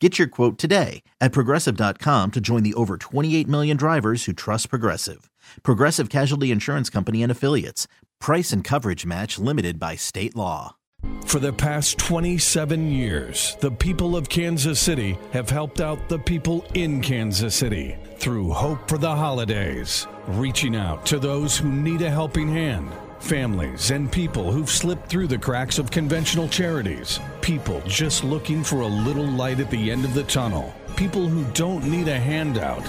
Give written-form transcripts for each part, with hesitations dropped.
Get your quote today at Progressive.com to join the over 28 million drivers who trust Progressive. Progressive Casualty Insurance Company and Affiliates. Price and coverage match limited by state law. For the past 27 years, the people of Kansas City have helped out the people in Kansas City through Hope for the Holidays, reaching out to those who need a helping hand. Families and people who've slipped through the cracks of conventional charities. People just looking for a little light at the end of the tunnel. People who don't need a handout.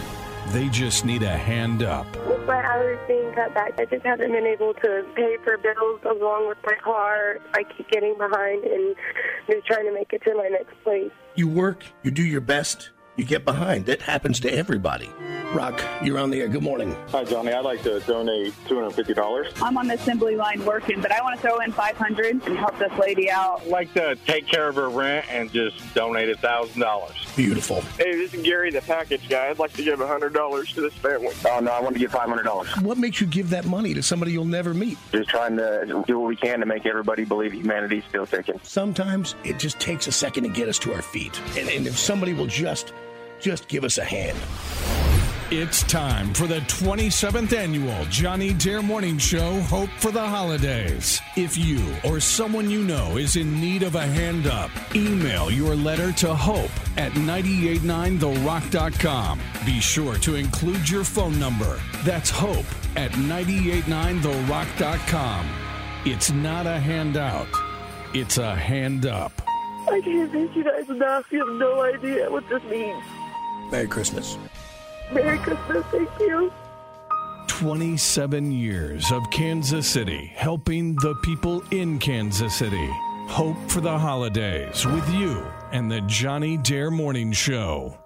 They just need a hand up. With my hours being cut back, I just haven't been able to pay for bills along with my car. I keep getting behind and just trying to make it to my next place. You work, you do your best, you get behind. It happens to everybody. Rock, you're on the air. Good morning. Hi, Johnny. I'd like to donate $250. I'm on the assembly line working, but I want to throw in $500 and help this lady out. I'd like to take care of her rent and just donate $1,000. Beautiful. Hey, this is Gary, the package guy. I'd like to give $100 to this family. Oh, no, I want to give $500. What makes you give that money to somebody you'll never meet? Just trying to do what we can to make everybody believe humanity's still ticking. Sometimes it just takes a second to get us to our feet. And if somebody will just give us a hand. It's time for the 27th annual Johnny Dare Morning Show, Hope for the Holidays. If you or someone you know is in need of a hand up, email your letter to hope at 989therock.com. Be sure to include your phone number. That's hope at 989therock.com. It's not a handout. It's a hand up. I can't thank you guys enough. You have no idea what this means. Merry Christmas. Merry Christmas, thank you. 27 years of Kansas City, helping the people in Kansas City. Hope for the Holidays with you and the Johnny Dare Morning Show.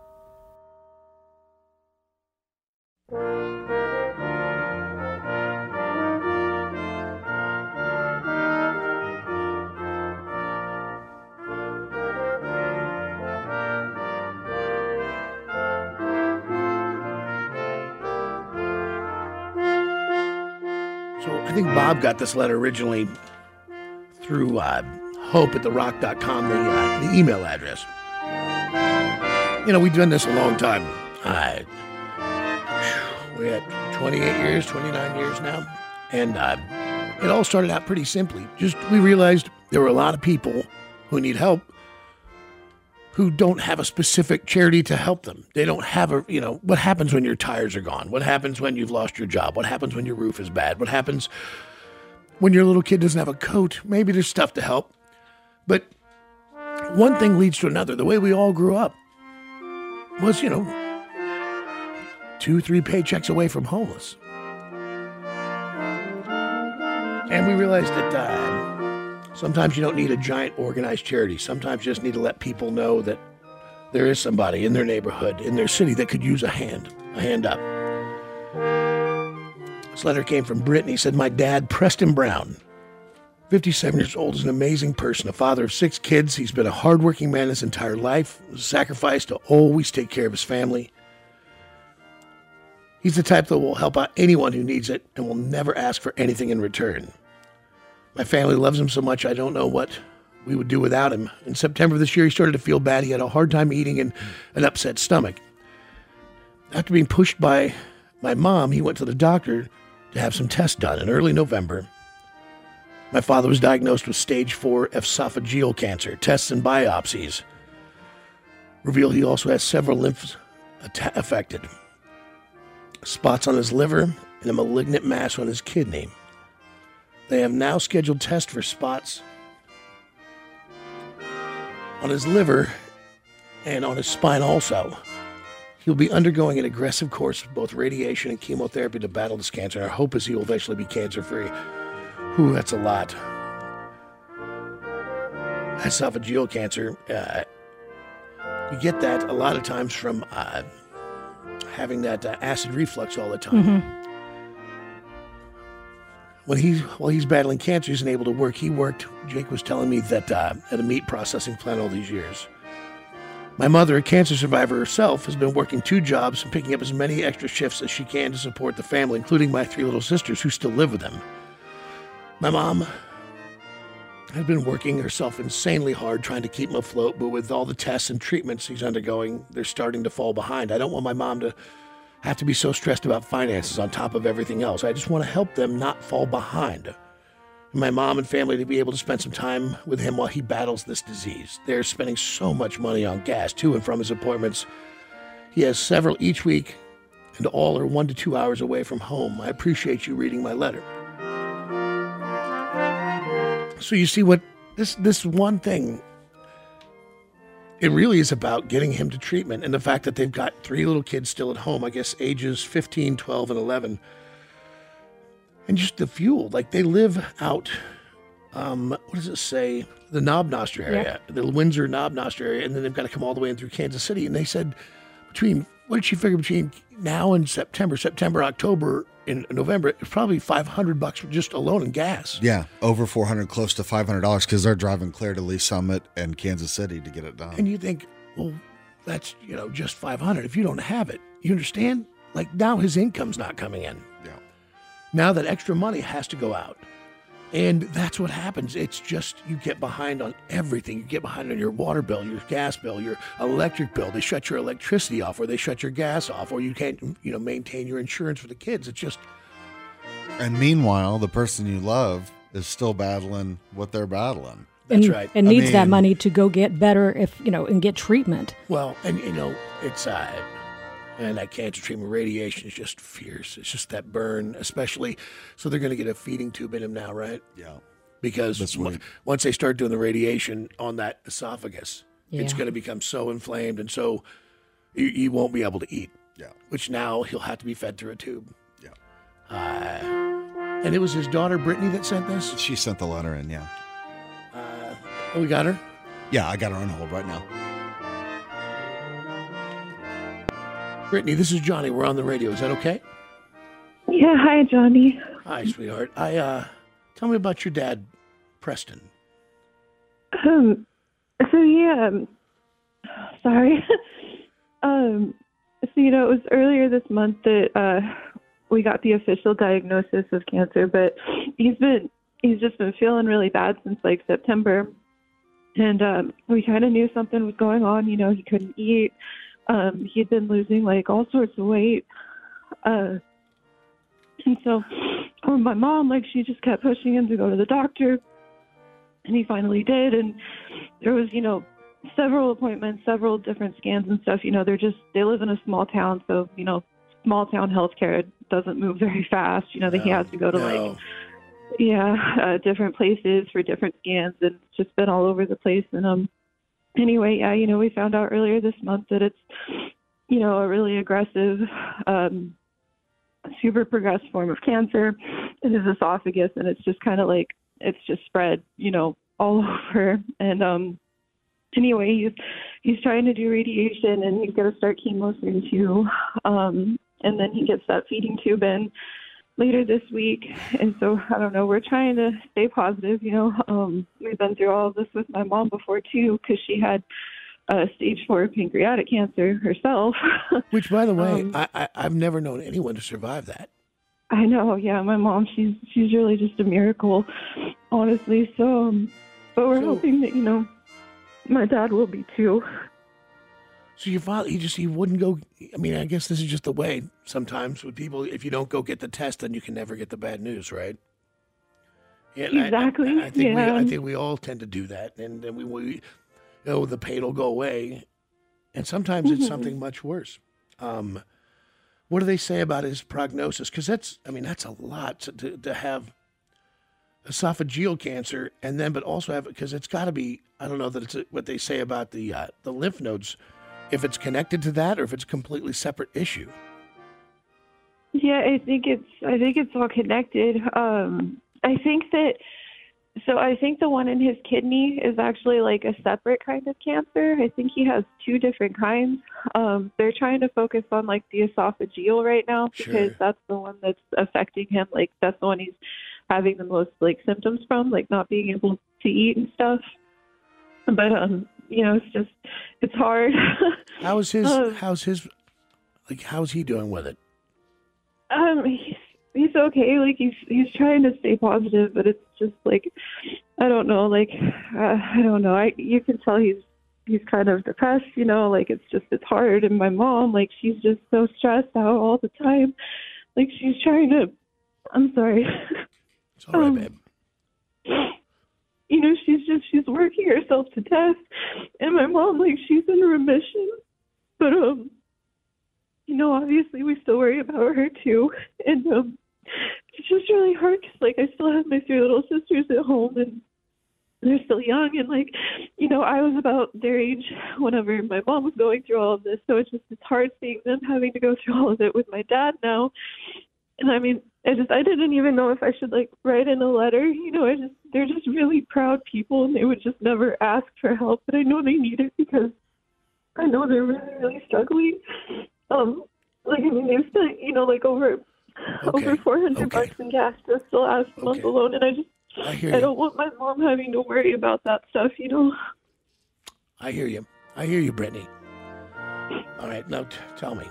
I think Bob got this letter originally through hope at therock.com, the email address. You know, we've done this a long time. We're at 29 years now. And it all started out pretty simply. Just we realized there were a lot of people who need help who don't have a specific charity to help them. They don't have what happens when your tires are gone? What happens when you've lost your job? What happens when your roof is bad? What happens when your little kid doesn't have a coat? Maybe there's stuff to help. But one thing leads to another. The way we all grew up was, 2-3 paychecks away from homeless. And we realized that sometimes you don't need a giant organized charity. Sometimes you just need to let people know that there is somebody in their neighborhood, in their city that could use a hand up. This letter came from Brittany. It said, my dad, Preston Brown, 57 years old, is an amazing person, a father of 6 kids. He's been a hardworking man his entire life, sacrificed to always take care of his family. He's the type that will help out anyone who needs it and will never ask for anything in return. My family loves him so much, I don't know what we would do without him. In September of this year, he started to feel bad. He had a hard time eating and an upset stomach. After being pushed by my mom, he went to the doctor to have some tests done. In early November, my father was diagnosed with stage 4 esophageal cancer. Tests and biopsies reveal he also has several lymphs affected. Spots on his liver and a malignant mass on his kidney. They have now scheduled tests for spots on his liver and on his spine also. He'll be undergoing an aggressive course of both radiation and chemotherapy to battle this cancer. Our hope is he will eventually be cancer-free. Whew, that's a lot. Esophageal cancer, you get that a lot of times from having that acid reflux all the time. Mm-hmm. While he's battling cancer, he's unable to work. He worked, Jake was telling me, that at a meat processing plant all these years. My mother, a cancer survivor herself, has been working two jobs and picking up as many extra shifts as she can to support the family, including my three little sisters who still live with them. My mom has been working herself insanely hard trying to keep him afloat, but with all the tests and treatments he's undergoing, they're starting to fall behind. I don't want my mom to have to be so stressed about finances on top of everything else. I just want to help them not fall behind. And my mom and family to be able to spend some time with him while he battles this disease. They're spending so much money on gas to and from his appointments. He has several each week, and all are 1 to 2 hours away from home. I appreciate you reading my letter. So you see what this one thing, it really is about getting him to treatment, and the fact that they've got three little kids still at home, I guess ages 15, 12, and 11. And just the fuel. Like, they live out, what does it say? The Knob Noster area, yeah. The Windsor Knob Noster area, and then they've got to come all the way in through Kansas City. And they said between now and September, October, in November, it's probably $500 just alone in gas. Yeah, over $400, close to $500, because they're driving clear to Lee Summit and Kansas City to get it done. And you think, well, that's just $500. If you don't have it, you understand. Like, now his income's not coming in. Yeah. Now that extra money has to go out, and that's what happens. It's just, you get behind on everything. You get behind on your water bill, your gas bill, your electric bill. They shut your electricity off, or they shut your gas off, or you can't, maintain your insurance for the kids. It's just. And meanwhile, the person you love is still battling what they're battling. That's right. And needs that money to go get better, and get treatment. Well, and it's and that cancer treatment, radiation is just fierce. It's just that burn, especially. So they're going to get a feeding tube in him now, right? Yeah. Because once they start doing the radiation on that esophagus, it's going to become so inflamed, and so you won't be able to eat. Yeah. Which now he'll have to be fed through a tube. Yeah. And it was his daughter, Brittany, that sent this? She sent the letter in, yeah. We got her? Yeah, I got her on hold right now. Brittany, this is Johnny. We're on the radio. Is that okay? Yeah. Hi, Johnny. Hi, sweetheart. Tell me about your dad, Preston. Sorry. It was earlier this month that we got the official diagnosis of cancer, but he's just been feeling really bad since like September, and we kind of knew something was going on. He couldn't eat. He'd been losing like all sorts of weight. And so my mom, she just kept pushing him to go to the doctor, and he finally did. And there was, several appointments, several different scans and stuff. They live in a small town. So, small town healthcare doesn't move very fast. He has to go to different places for different scans, and it's just been all over the place. And, anyway, we found out earlier this month that it's, a really aggressive, super progressed form of cancer in his esophagus, and it's just kind of it's just spread, all over. And anyway, he's trying to do radiation, and he's going to start chemo soon too. And then he gets that feeding tube in later this week. And so, I don't know, we're trying to stay positive, we've been through all of this with my mom before too, because she had stage 4 pancreatic cancer herself. Which, by the way, I've never known anyone to survive that. I know. Yeah. My mom, she's really just a miracle, honestly. So, but we're hoping that, my dad will be too. So your father, he wouldn't go. I mean, I guess this is just the way sometimes with people. If you don't go get the test, then you can never get the bad news, right? Yeah, exactly. I think I think we all tend to do that, and then we the pain will go away, and sometimes it's something much worse. What do they say about his prognosis? Because that's a lot to have. esophageal cancer, and then but also have, because it's got to be, I don't know that it's what they say about the lymph nodes, if it's connected to that or if it's a completely separate issue. Yeah, I think it's all connected. I think the one in his kidney is actually like a separate kind of cancer. I think he has two different kinds. They're trying to focus on like the esophageal right now because that's the one that's affecting him. Like that's the one he's having the most like symptoms from, like not being able to eat and stuff. But it's hard. How's he doing with it? He's okay. Like he's trying to stay positive, but it's just like, I don't know. Like, I don't know. You can tell he's kind of depressed, like it's hard. And my mom, like, she's just so stressed out all the time. Like she's trying to, I'm sorry. It's all right, babe. She's working herself to death. And my mom, like, she's in remission, but, obviously we still worry about her too. And it's just really hard because, like, I still have my three little sisters at home and they're still young. And, like, I was about their age whenever my mom was going through all of this. So it's hard seeing them having to go through all of it with my dad now. And, I mean, I didn't even know if I should, like, write in a letter. They're just really proud people and they would just never ask for help. But I know they need it because I know they're really, really struggling. They've spent, over $400 in gas just the last month alone, and I don't want my mom having to worry about that stuff, I hear you. I hear you, Brittany. All right, now tell me,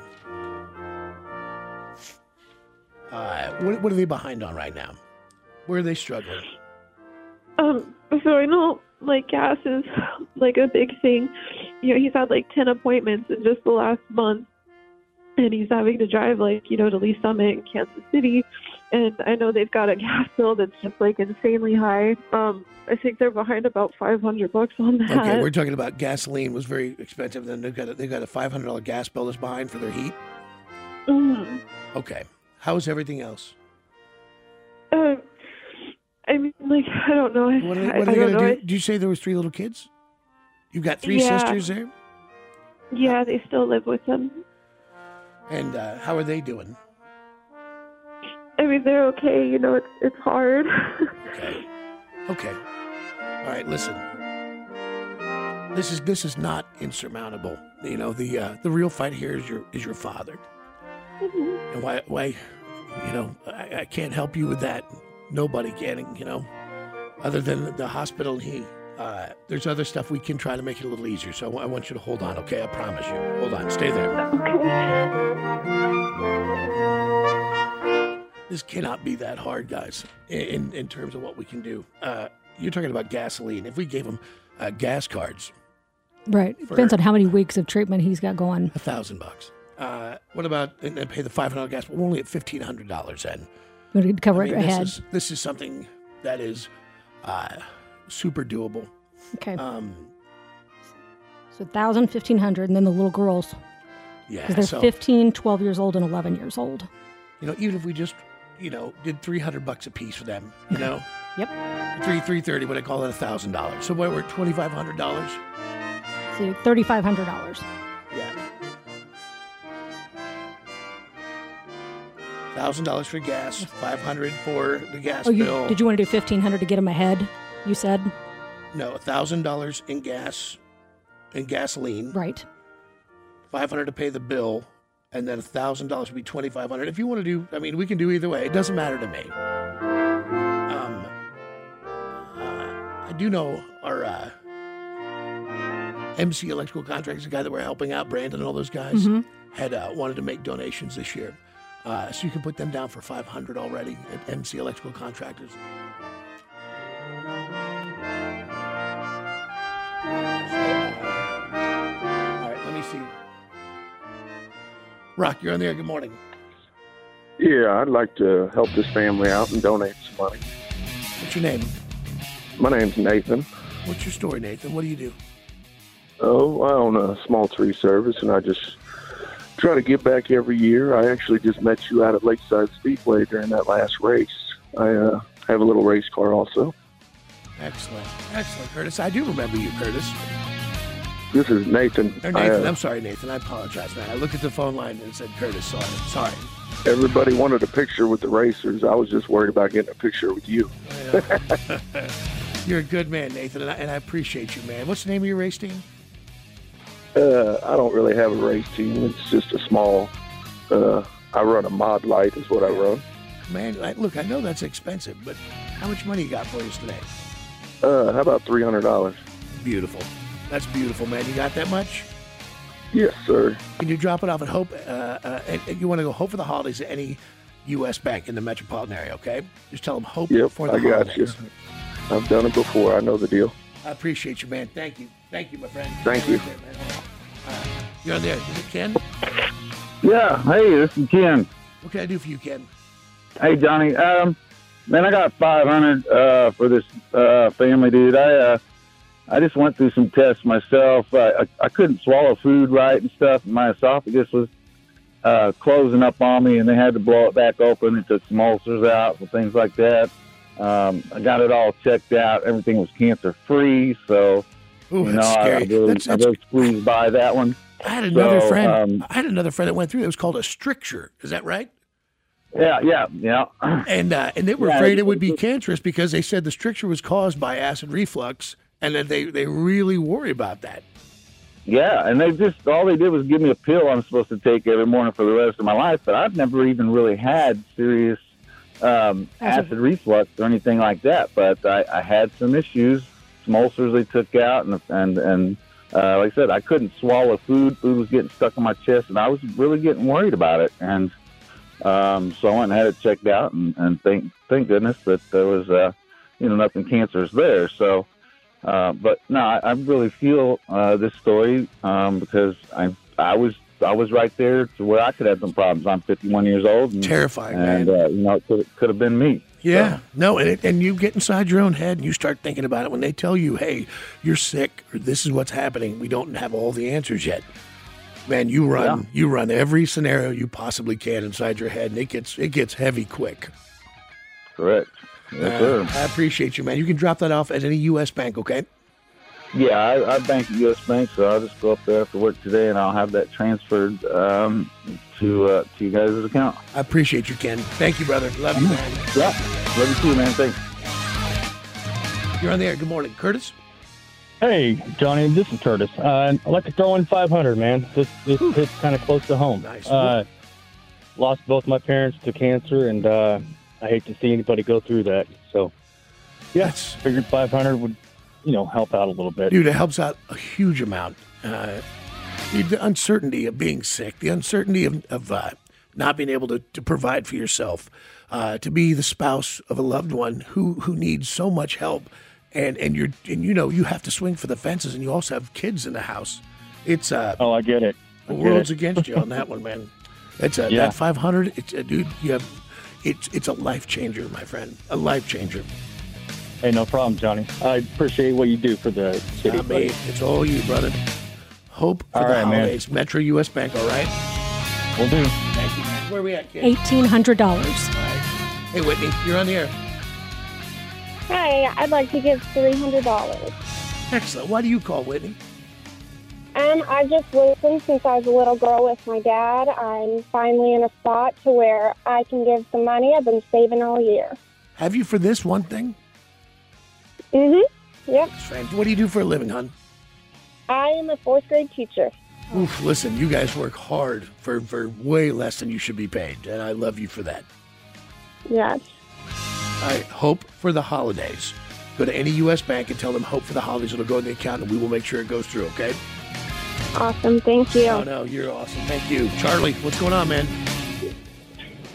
what are they behind on right now? Where are they struggling? So I know, like, gas is like a big thing. He's had like 10 appointments in just the last month. And he's having to drive, like, to Lee Summit in Kansas City. And I know they've got a gas bill that's just, like, insanely high. I think they're behind about $500 on that. Okay, we're talking about gasoline was very expensive. Then they've got a $500 gas bill that's behind for their heat? Mm-hmm. Okay. How's everything else? I don't know. What are they going to do? Did you say there was three little kids? You've got three sisters there? Yeah, they still live with them. And how are they doing? I mean, they're okay. It's hard. Okay. All right, listen. This is not insurmountable. The real fight here is your father. Mm-hmm. And I can't help you with that. Nobody can, other than the hospital and he. There's other stuff we can try to make it a little easier. So I want you to hold on, okay? I promise you. Hold on. Stay there. Okay. This cannot be that hard, guys, in terms of what we can do. You're talking about gasoline. If we gave him gas cards. Right. Depends on how many weeks of treatment he's got going. $1,000. What about and pay the $500 gas? We're only at $1,500 then. We'd cover it ahead. This is something that is... super doable. Okay. So 1,000, 1,500, and then the little girls. Yeah. Because they're 15, 12 years old, and 11 years old. Even if we just, did $300 a piece for them, Yep. $330, what I call it, $1,000. So we're at $2,500. So $3,500. Yeah. $1,000 for gas, $500 for the gas bill. Did you want to do $1,500 to get them ahead? You said? No, $1,000 in gas, in gasoline. Right. $500 to pay the bill, and then $1,000 would be $2,500. If you want to do, we can do either way. It doesn't matter to me. I do know our MC Electrical Contractors, the guy that we're helping out, Brandon and all those guys, mm-hmm. had wanted to make donations this year. So you can put them down for $500 already at MC Electrical Contractors. Rock, you're on the air. Good morning. Yeah, I'd like to help this family out and donate some money. What's your name? My name's Nathan. What's your story, Nathan? What do you do? Oh, I own a small tree service, and I just try to give back every year. I actually just met you out at Lakeside Speedway during that last race. I I have a little race car also. Excellent. Excellent, Curtis. I do remember you, Curtis. This is Nathan. Oh, Nathan. I'm sorry, Nathan. I apologize, man. I looked at the phone line and said, Curtis, sorry. Everybody wanted a picture with the racers. I was just worried about getting a picture with you. You're a good man, Nathan, and I appreciate you, man. What's the name of your race team? I don't really have a race team. It's just a small, I run a Mod Light is what I run. Man, look, I know that's expensive, but how much money you got for us today? How about $300? Beautiful. That's beautiful, man. You got that much? Yes, sir. Can you drop it off at Hope? You want to go Hope for the Holidays at any U.S. bank in the metropolitan area, okay? Just tell them Hope for the Holidays. Yep, I got you. I've done it before. I know the deal. I appreciate you, man. Thank you. Thank you, my friend. Thank you. You're on there. Is it Ken? Yeah. Hey, this is Ken. What can I do for you, Ken? Hey, Johnny. Man, I got $500 for this family, dude. I just went through some tests myself. I couldn't swallow food right and stuff. My esophagus was closing up on me, and they had to blow it back open. It took some ulcers out and things like that. I got it all checked out. Everything was cancer-free, so ooh, you know, I really squeezed by that one. I had another friend that went through. It was called a stricture. Is that right? Yeah. And they were afraid it would be cancerous because they said the stricture was caused by acid reflux, and that they really worry about that. Yeah, and all they did was give me a pill I'm supposed to take every morning for the rest of my life, but I've never even really had serious acid reflux or anything like that. But I had some issues, some ulcers they took out, and like I said, I couldn't swallow food. Food was getting stuck in my chest, and I was really getting worried about it, and... so I went and had it checked out, and thank goodness that there was, nothing cancerous there. So, but no, I really feel this story because I was right there to where I could have some problems. I'm 51 years old. And, terrifying, and, man. It could have been me. Yeah, so. No, and you get inside your own head and you start thinking about it when they tell you, hey, you're sick, or this is what's happening. We don't have all the answers yet. Man, you run every scenario you possibly can inside your head, and it gets heavy quick. Correct. Yes, sir. I appreciate you, man. You can drop that off at any U.S. bank, okay? Yeah, I bank at U.S. Bank, so I'll just go up there after work today, and I'll have that transferred to you guys' account. I appreciate you, Ken. Thank you, brother. Love you, man. Yeah, love you too, man. Thanks. You're on the air. Good morning, Curtis. Hey, Johnny, this is Curtis. I'd like to throw in $500, man. This hits kind of close to home. Nice. Lost both my parents to cancer, and I hate to see anybody go through that. So, yes, figured $500 would, help out a little bit. Dude, it helps out a huge amount. The uncertainty of being sick, the uncertainty of not being able to provide for yourself, to be the spouse of a loved one who needs so much help. And you have to swing for the fences, and you also have kids in the house. It's I get it. The world's against you on that one, man. It's that $500. It's dude. You have it's a life changer, my friend. A life changer. Hey, no problem, Johnny. I appreciate what you do for the city. I mean, it's all you, brother. Hope for all the Holidays, man. Metro U.S. Bank. All right. Will do. Thank you. Where are we at, kid? $1,800. Hey, Whitney, you're on the air. Hi, I'd like to give $300. Excellent. Why do you call, Whitney? I've just listened since I was a little girl with my dad. I'm finally in a spot to where I can give some money I've been saving all year. Have you for this one thing? Mm-hmm. Yep. What do you do for a living, hon? I am a fourth grade teacher. Oof, listen, you guys work hard for way less than you should be paid, and I love you for that. Yes. All right, Hope for the Holidays. Go to any U.S. bank and tell them Hope for the Holidays. It'll go in the account, and we will make sure it goes through, okay? Awesome. Thank you. Oh, no, you're awesome. Thank you. Charlie, what's going on, man?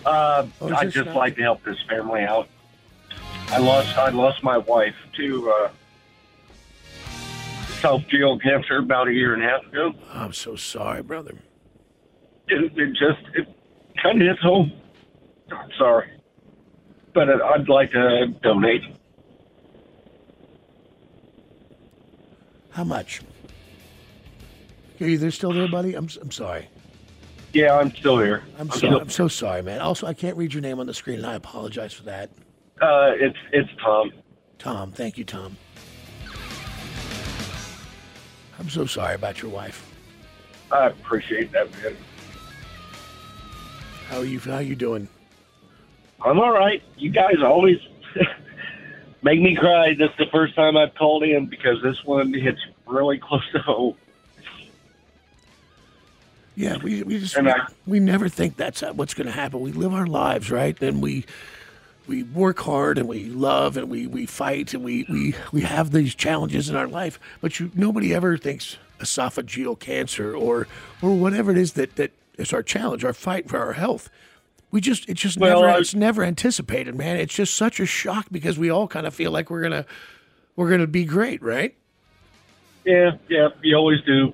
I'd just like to help this family out. I lost my wife to esophageal cancer about a year and a half ago. I'm so sorry, brother. It kind of hits home. I'm sorry. But I'd like to donate. How much? Are you there still there, buddy? I'm sorry. Yeah, I'm still here. I'm so sorry, man. Also, I can't read your name on the screen, and I apologize for that. It's Tom. Tom, thank you, Tom. I'm so sorry about your wife. I appreciate that, man. How are you doing? I'm all right. You guys always make me cry. This is the first time I've called in because this one hits really close to home. Yeah, we never think that's what's going to happen. We live our lives, right? And we work hard and we love and we fight and we have these challenges in our life. But nobody ever thinks esophageal cancer or whatever it is that is our challenge, our fight for our health. It's never anticipated, man. It's just such a shock because we all kind of feel like we're gonna be great, right? Yeah, you always do.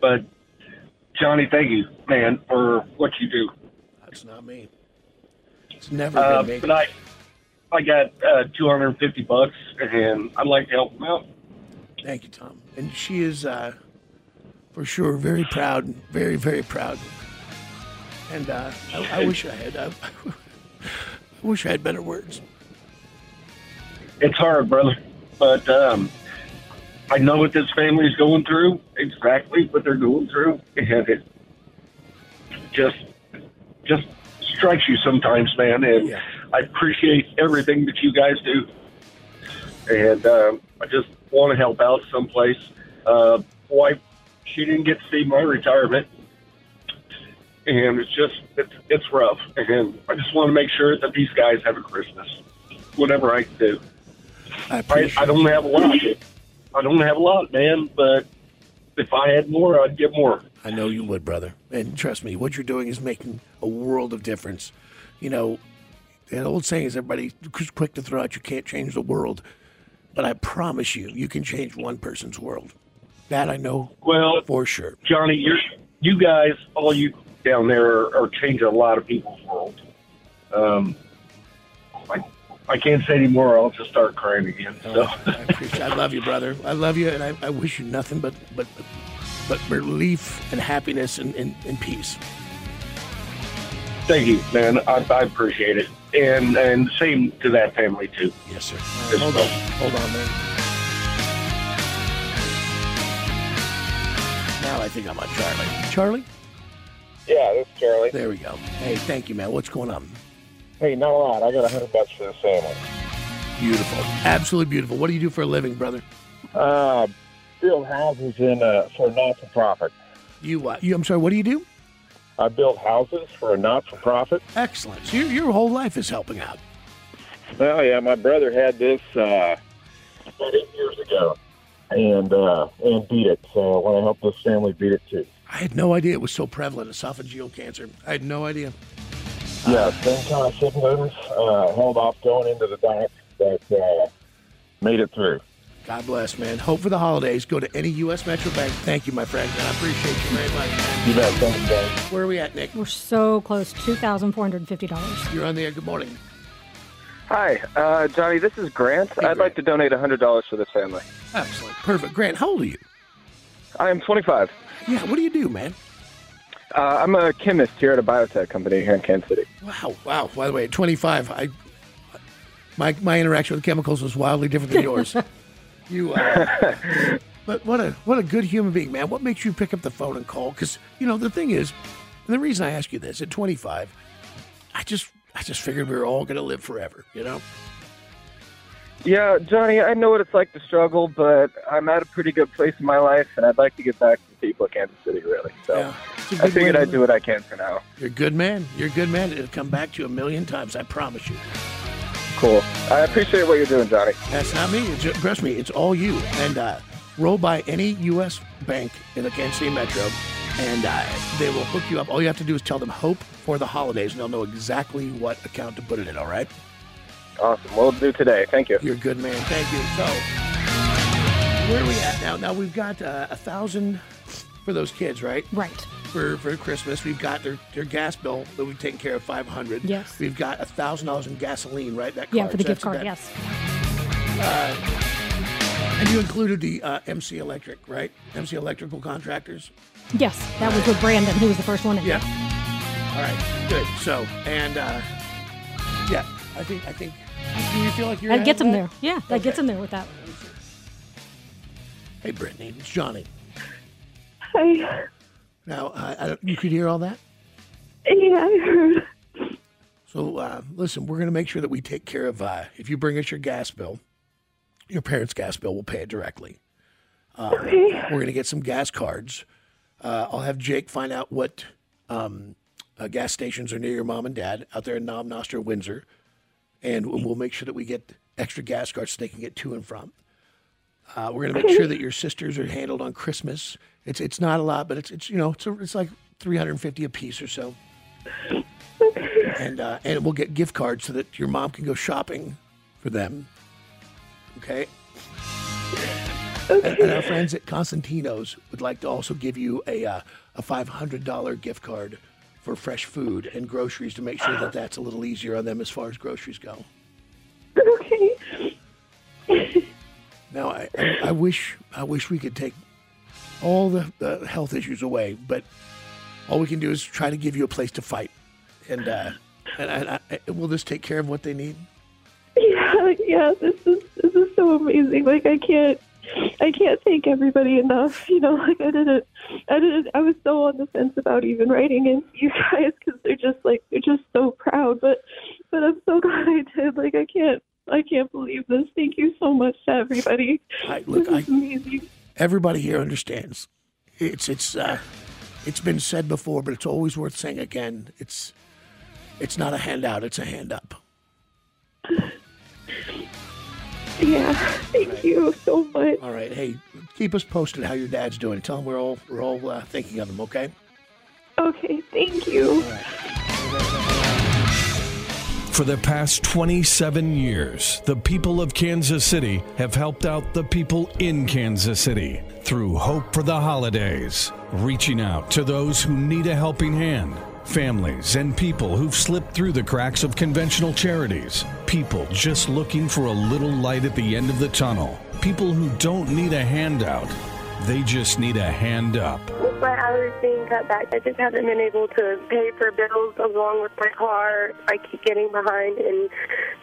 But Johnny, thank you, man, for what you do. That's not me. It's never been me. But I got $250, and I'd like to help him out. Thank you, Tom. And she is for sure very proud, very, very proud. And I wish I had. I wish I had better words. It's hard, brother, but I know what this family is going through. Exactly what they're going through, and it just strikes you sometimes, man. And yeah. I appreciate everything that you guys do, and I just want to help out someplace. Wife, she didn't get to see my retirement. And it's rough. And I just want to make sure that these guys have a Christmas, whatever I can do. I don't have a lot. I don't have a lot, man. But if I had more, I'd get more. I know you would, brother. And trust me, what you're doing is making a world of difference. You know, that old saying is everybody's quick to throw out, you can't change the world. But I promise you, you can change one person's world. That I know for sure. Johnny, you guys, all you down there are changing a lot of people's world. I can't say anymore. I'll just start crying again. So. I love you, brother. I love you, and I wish you nothing but relief and happiness and peace. Thank you, man. I appreciate it, and same to that family too. Yes, sir. Hold on, man. Now I think I'm on Charlie. Charlie. Yeah, this is Charlie. There we go. Hey, thank you, man. What's going on? Hey, not a lot. I got $100 for this family. Beautiful. Absolutely beautiful. What do you do for a living, brother? Build houses for a not-for-profit. I'm sorry, what do you do? I build houses for a not-for-profit. Excellent. So your whole life is helping out. Well, yeah, my brother had this about 8 years ago and beat it. So I want to help this family beat it, too. I had no idea it was so prevalent, esophageal cancer. I had no idea. Yeah, same kind of symptoms. Held off going into the doc, but made it through. God bless, man. Hope for the holidays. Go to any U.S. Metro Bank. Thank you, my friend. I appreciate you very much. Man. You bet. Thanks, guys. Where are we at, Nick? We're so close. $2,450. You're on the air. Good morning. Hi, Johnny. This is Grant. Hey, Grant. I'd like to donate $100 for this family. Absolutely. Perfect. Grant, how old are you? I am 25. Yeah, what do you do, man? I'm a chemist here at a biotech company here in Kansas City. Wow. By the way, at 25, my interaction with chemicals was wildly different than yours. But what a good human being, man. What makes you pick up the phone and call? Because, you know, the thing is, and the reason I ask you this, at 25, I just figured we were all going to live forever, you know? Yeah, Johnny, I know what it's like to struggle, but I'm at a pretty good place in my life, and I'd like to get back to the people of Kansas City, really. So yeah, I figured I'd do what I can for now. You're a good man. It'll come back to you a million times, I promise you. Cool. I appreciate what you're doing, Johnny. That's not me. Trust me, it's all you. And roll by any U.S. bank in the Kansas City Metro, and they will hook you up. All you have to do is tell them Hope for the Holidays, and they'll know exactly what account to put it in, all right? Awesome. We'll do today. Thank you. You're a good man. Thank you. So, where are we at now? Now we've got $1,000 for those kids, right? Right. For Christmas, we've got their gas bill that we've taken care of, $500. Yes. We've got $1,000 in gasoline, right? That card. Yeah, for the gift card. That. Yes. And you included the MC Electric, right? MC Electrical Contractors. Yes, that was with Brandon. He was the first one in. Yeah. All right. Good. So, and yeah. I think Do you feel like you're that gets him there? Yeah, that gets him there with that. Hey, Brittany, it's Johnny. Hi. Now, you could hear all that? Yeah, I heard. So, listen, we're going to make sure that we take care of, if you bring us your gas bill, your parents' gas bill, we'll pay it directly. Okay. We're going to get some gas cards. I'll have Jake find out what gas stations are near your mom and dad out there in Knob Noster, Windsor. And we'll make sure that we get extra gas cards so they can get to and from. We're going to make sure that your sisters are handled on Christmas. It's not a lot, but it's like $350 a piece or so. And we'll get gift cards so that your mom can go shopping for them. Okay? And our friends at Constantino's would like to also give you a $500 gift card for fresh food and groceries to make sure that that's a little easier on them as far as groceries go. Okay. Now, I wish we could take all the health issues away, but all we can do is try to give you a place to fight. And will this take care of what they need? Yeah. This is so amazing. Like I can't thank everybody enough. You know, like I didn't. I was so on the fence about even writing in to you guys because they're just so proud. But I'm so glad I did. Like I can't believe this. Thank you so much to everybody. This is amazing. Everybody here understands. It's been said before, but it's always worth saying again. It's not a handout, it's a hand up. Yeah, thank you so much. All right, hey, keep us posted how your dad's doing. Tell him we're all thinking of him, okay? Okay, thank you. All right. For the past 27 years, the people of Kansas City have helped out the people in Kansas City through Hope for the Holidays, reaching out to those who need a helping hand. Families and people who've slipped through the cracks of conventional charities. People just looking for a little light at the end of the tunnel. People who don't need a handout. They just need a hand up. My hours being cut back. I just haven't been able to pay for bills along with my car. I keep getting behind and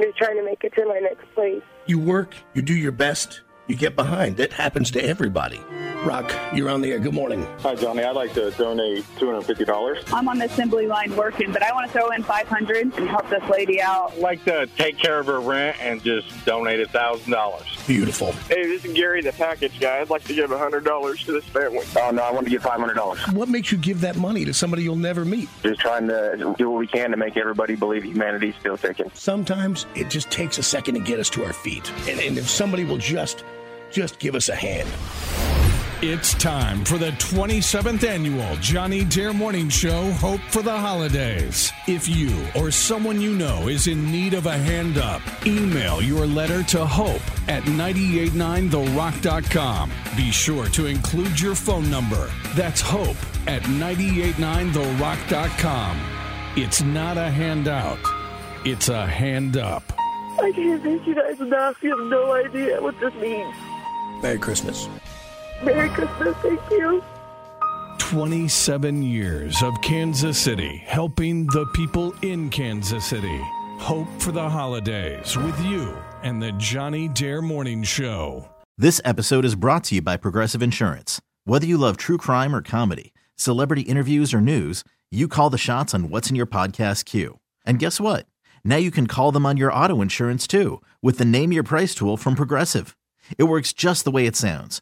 just trying to make it to my next place. You work, you do your best, you get behind. That happens to everybody. Rock, you're on the air. Good morning. Hi, Johnny. I'd like to donate $250. I'm on the assembly line working, but I want to throw in $500 and help this lady out. I'd like to take care of her rent and just donate $1,000. Beautiful. Hey, this is Gary, the package guy. I'd like to give $100 to this family. Oh, no, I want to give $500. What makes you give that money to somebody you'll never meet? Just trying to do what we can to make everybody believe humanity's still ticking. Sometimes it just takes a second to get us to our feet. And if somebody will just give us a hand. It's time for the 27th annual Johnny Dare Morning Show, Hope for the Holidays. If you or someone you know is in need of a hand up, email your letter to hope@989therock.com. Be sure to include your phone number. That's hope@989therock.com. It's not a handout. It's a hand up. I can't thank you guys enough. You have no idea what this means. Merry Christmas. Merry Christmas, thank you. 27 years of Kansas City helping the people in Kansas City. Hope for the Holidays with you and the Johnny Dare Morning Show. This episode is brought to you by Progressive Insurance. Whether you love true crime or comedy, celebrity interviews or news, you call the shots on what's in your podcast queue. And guess what? Now you can call them on your auto insurance too with the Name Your Price tool from Progressive. It works just the way it sounds.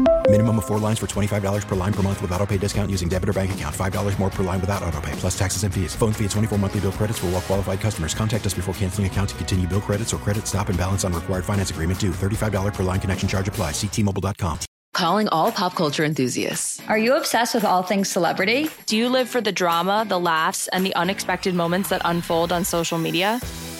Minimum of 4 lines for $25 per line per month with auto pay discount using debit or bank account. $5 more per line without auto pay, plus taxes and fees. Phone fee at 24 monthly bill credits for well qualified customers. Contact us before canceling account to continue bill credits or credit stop and balance on required finance agreement due. $35 per line connection charge applies. See T-Mobile.com. Calling all pop culture enthusiasts. Are you obsessed with all things celebrity? Do you live for the drama, the laughs, and the unexpected moments that unfold on social media?